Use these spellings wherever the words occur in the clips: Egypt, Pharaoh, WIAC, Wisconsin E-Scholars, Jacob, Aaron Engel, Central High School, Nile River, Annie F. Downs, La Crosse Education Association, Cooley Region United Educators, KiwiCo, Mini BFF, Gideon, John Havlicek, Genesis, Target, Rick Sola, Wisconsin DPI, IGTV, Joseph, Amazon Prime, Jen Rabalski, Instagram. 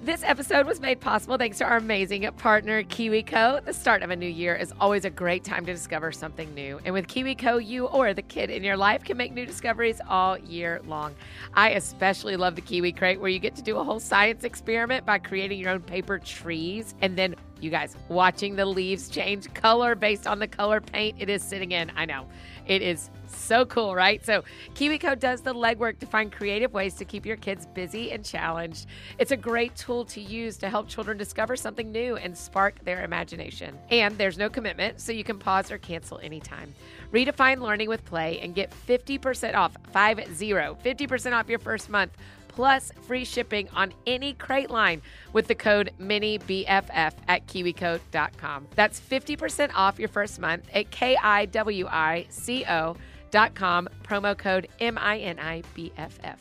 This episode was made possible thanks to our amazing partner, KiwiCo. The start of a new year is always a great time to discover something new. And with KiwiCo, you or the kid in your life can make new discoveries all year long. I especially love the Kiwi Crate, where you get to do a whole science experiment by creating your own paper trees. And then, you guys, watching the leaves change color based on the color paint it is sitting in. I know. It is so cool, right? So KiwiCo does the legwork to find creative ways to keep your kids busy and challenged. It's a great tool to use to help children discover something new and spark their imagination. And there's no commitment, so you can pause or cancel anytime. Redefine learning with play and get 50% off, 50% off your first month, plus free shipping on any crate line with the code MINIBFF at KiwiCo.com. That's 50% off your first month at KIWICO.com, promo code MINIBFF.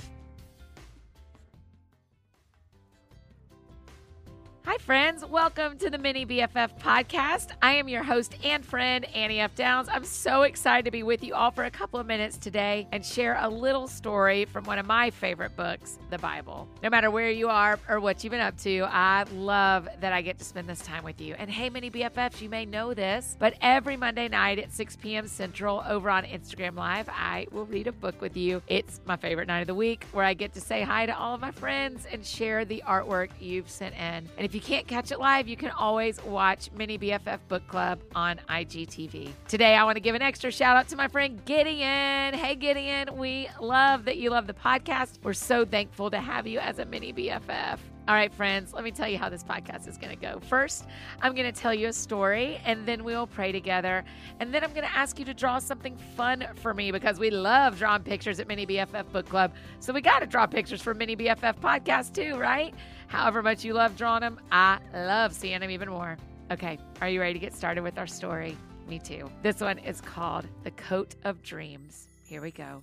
Hi, friends. Welcome to the Mini BFF podcast. I am your host and friend, Annie F. Downs. I'm so excited to be with you all for a couple of minutes today and share a little story from one of my favorite books, the Bible. No matter where you are or what you've been up to, I love that I get to spend this time with you. And hey, Mini BFFs, you may know this, but every Monday night at 6 p.m. Central over on Instagram Live, I will read a book with you. It's my favorite night of the week where I get to say hi to all of my friends and share the artwork you've sent in. And if you can't catch it live, you can always watch Mini BFF Book Club on IGTV. Today, I want to give an extra shout out to my friend Gideon. Hey, Gideon, we love that you love the podcast. We're so thankful to have you as a Mini BFF. All right, friends, let me tell you how this podcast is going to go. First, I'm going to tell you a story, and then we'll pray together. And then I'm going to ask you to draw something fun for me, because we love drawing pictures at Mini BFF Book Club. So we got to draw pictures for Mini BFF Podcast too, right? However much you love drawing them, I love seeing them even more. Okay, are you ready to get started with our story? Me too. This one is called The Coat of Dreams. Here we go.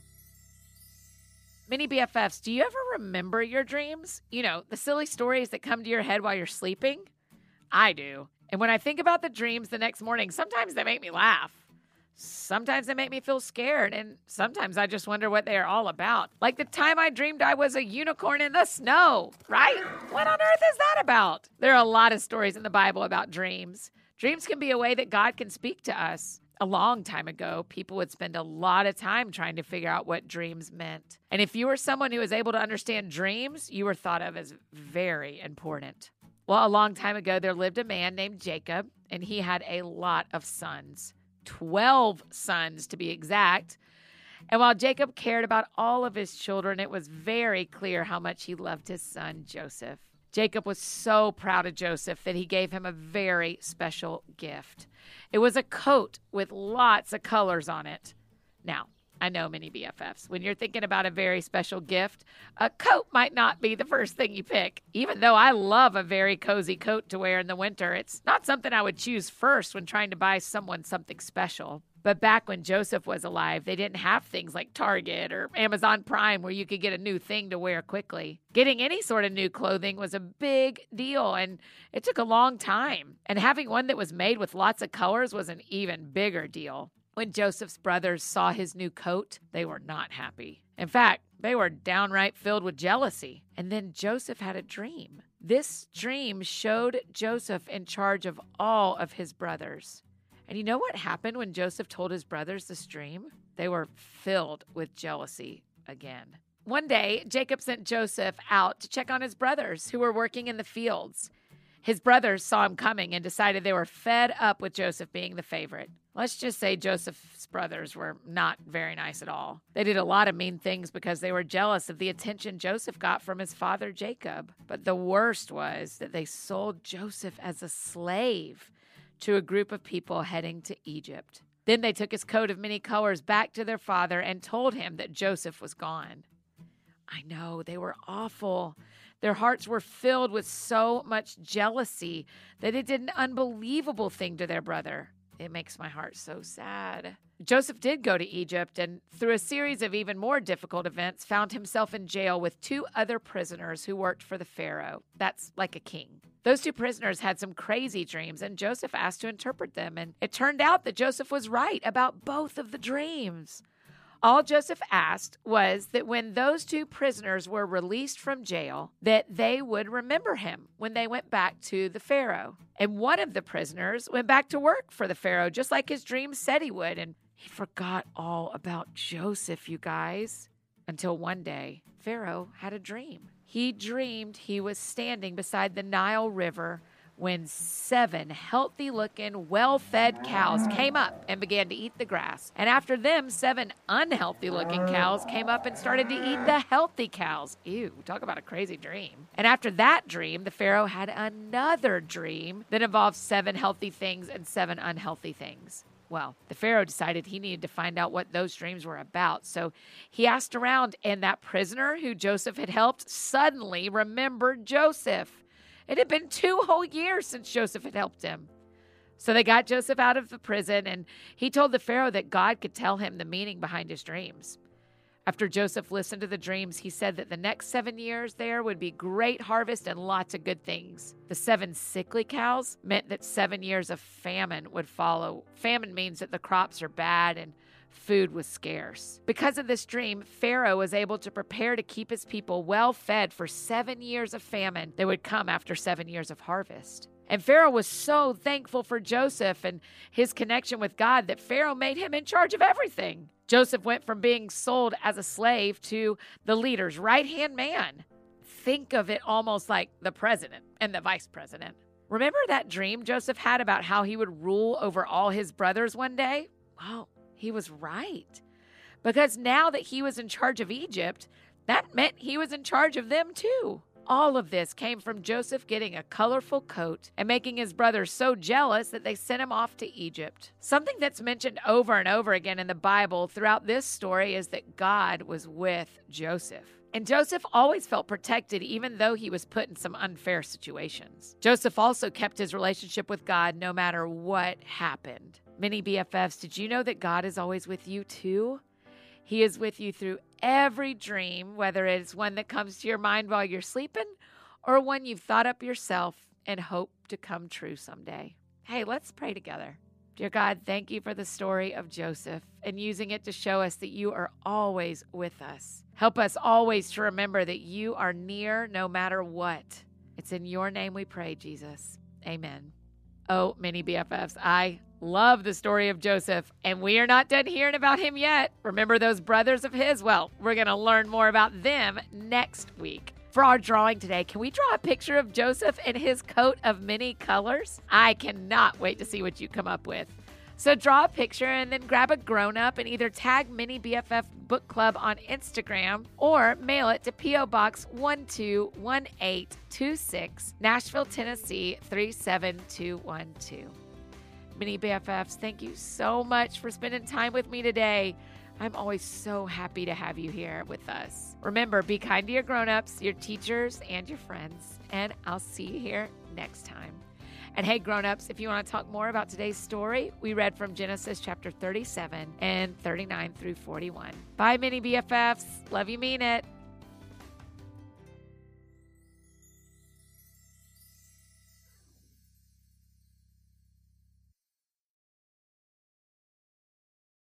Mini BFFs, do you ever remember your dreams? You know, the silly stories that come to your head while you're sleeping? I do. And when I think about the dreams the next morning, sometimes they make me laugh. Sometimes they make me feel scared. And sometimes I just wonder what they are all about. Like the time I dreamed I was a unicorn in the snow, right? What on earth is that about? There are a lot of stories in the Bible about dreams. Dreams can be a way that God can speak to us. A long time ago, people would spend a lot of time trying to figure out what dreams meant. And if you were someone who was able to understand dreams, you were thought of as very important. Well, a long time ago, there lived a man named Jacob, and he had a lot of sons, 12 sons to be exact. And while Jacob cared about all of his children, it was very clear how much he loved his son, Joseph. Jacob was so proud of Joseph that he gave him a very special gift. It was a coat with lots of colors on it. Now, I know many BFFs, when you're thinking about a very special gift, a coat might not be the first thing you pick. Even though I love a very cozy coat to wear in the winter, it's not something I would choose first when trying to buy someone something special. But back when Joseph was alive, they didn't have things like Target or Amazon Prime where you could get a new thing to wear quickly. Getting any sort of new clothing was a big deal, and it took a long time. And having one that was made with lots of colors was an even bigger deal. When Joseph's brothers saw his new coat, they were not happy. In fact, they were downright filled with jealousy. And then Joseph had a dream. This dream showed Joseph in charge of all of his brothers. And you know what happened when Joseph told his brothers this dream? They were filled with jealousy again. One day, Jacob sent Joseph out to check on his brothers who were working in the fields. His brothers saw him coming and decided they were fed up with Joseph being the favorite. Let's just say Joseph's brothers were not very nice at all. They did a lot of mean things because they were jealous of the attention Joseph got from his father Jacob. But the worst was that they sold Joseph as a slave to a group of people heading to Egypt. Then they took his coat of many colors back to their father and told him that Joseph was gone. I know, they were awful. Their hearts were filled with so much jealousy that they did an unbelievable thing to their brother. It makes my heart so sad. Joseph did go to Egypt and, through a series of even more difficult events, found himself in jail with two other prisoners who worked for the Pharaoh. That's like a king. Those two prisoners had some crazy dreams, and Joseph asked to interpret them, and it turned out that Joseph was right about both of the dreams. All Joseph asked was that when those two prisoners were released from jail, that they would remember him when they went back to the Pharaoh. And one of the prisoners went back to work for the Pharaoh, just like his dream said he would. And he forgot all about Joseph, you guys, until one day Pharaoh had a dream. He dreamed he was standing beside the Nile River when 7 healthy-looking, well-fed cows came up and began to eat the grass. And after them, 7 unhealthy-looking cows came up and started to eat the healthy cows. Ew, talk about a crazy dream. And after that dream, the Pharaoh had another dream that involved 7 healthy things and 7 unhealthy things. Well, the Pharaoh decided he needed to find out what those dreams were about. So he asked around, and that prisoner who Joseph had helped suddenly remembered Joseph. It had been 2 whole years since Joseph had helped him. So they got Joseph out of the prison, and he told the Pharaoh that God could tell him the meaning behind his dreams. After Joseph listened to the dreams, he said that the next 7 years there would be great harvest and lots of good things. The 7 sickly cows meant that 7 years of famine would follow. Famine means that the crops are bad and food was scarce. Because of this dream, Pharaoh was able to prepare to keep his people well fed for 7 years of famine that would come after 7 years of harvest. And Pharaoh was so thankful for Joseph and his connection with God that Pharaoh made him in charge of everything. Joseph went from being sold as a slave to the leader's right-hand man. Think of it almost like the president and the vice president. Remember that dream Joseph had about how he would rule over all his brothers one day? Wow. He was right, because now that he was in charge of Egypt, that meant he was in charge of them too. All of this came from Joseph getting a colorful coat and making his brothers so jealous that they sent him off to Egypt. Something that's mentioned over and over again in the Bible throughout this story is that God was with Joseph. And Joseph always felt protected, even though he was put in some unfair situations. Joseph also kept his relationship with God no matter what happened. Mini BFFs, did you know that God is always with you too? He is with you through every dream, whether it's one that comes to your mind while you're sleeping or one you've thought up yourself and hope to come true someday. Hey, let's pray together. Dear God, thank you for the story of Joseph and using it to show us that you are always with us. Help us always to remember that you are near no matter what. It's in your name we pray, Jesus. Amen. Oh, Mini BFFs, I love the story of Joseph, and we are not done hearing about him yet. Remember those brothers of his? Well, we're going to learn more about them next week. For our drawing today, can we draw a picture of Joseph in his coat of many colors? I cannot wait to see what you come up with. So draw a picture and then grab a grown-up and either tag Mini BFF Book Club on Instagram or mail it to P.O. Box 121826, Nashville, Tennessee 37212. Mini BFFs, thank you so much for spending time with me today. I'm always so happy to have you here with us. Remember, be kind to your grown-ups, your teachers, and your friends. And I'll see you here next time. And hey, grown-ups, if you want to talk more about today's story, we read from Genesis chapter 37 and 39 through 41. Bye, Mini BFFs. Love you, mean it.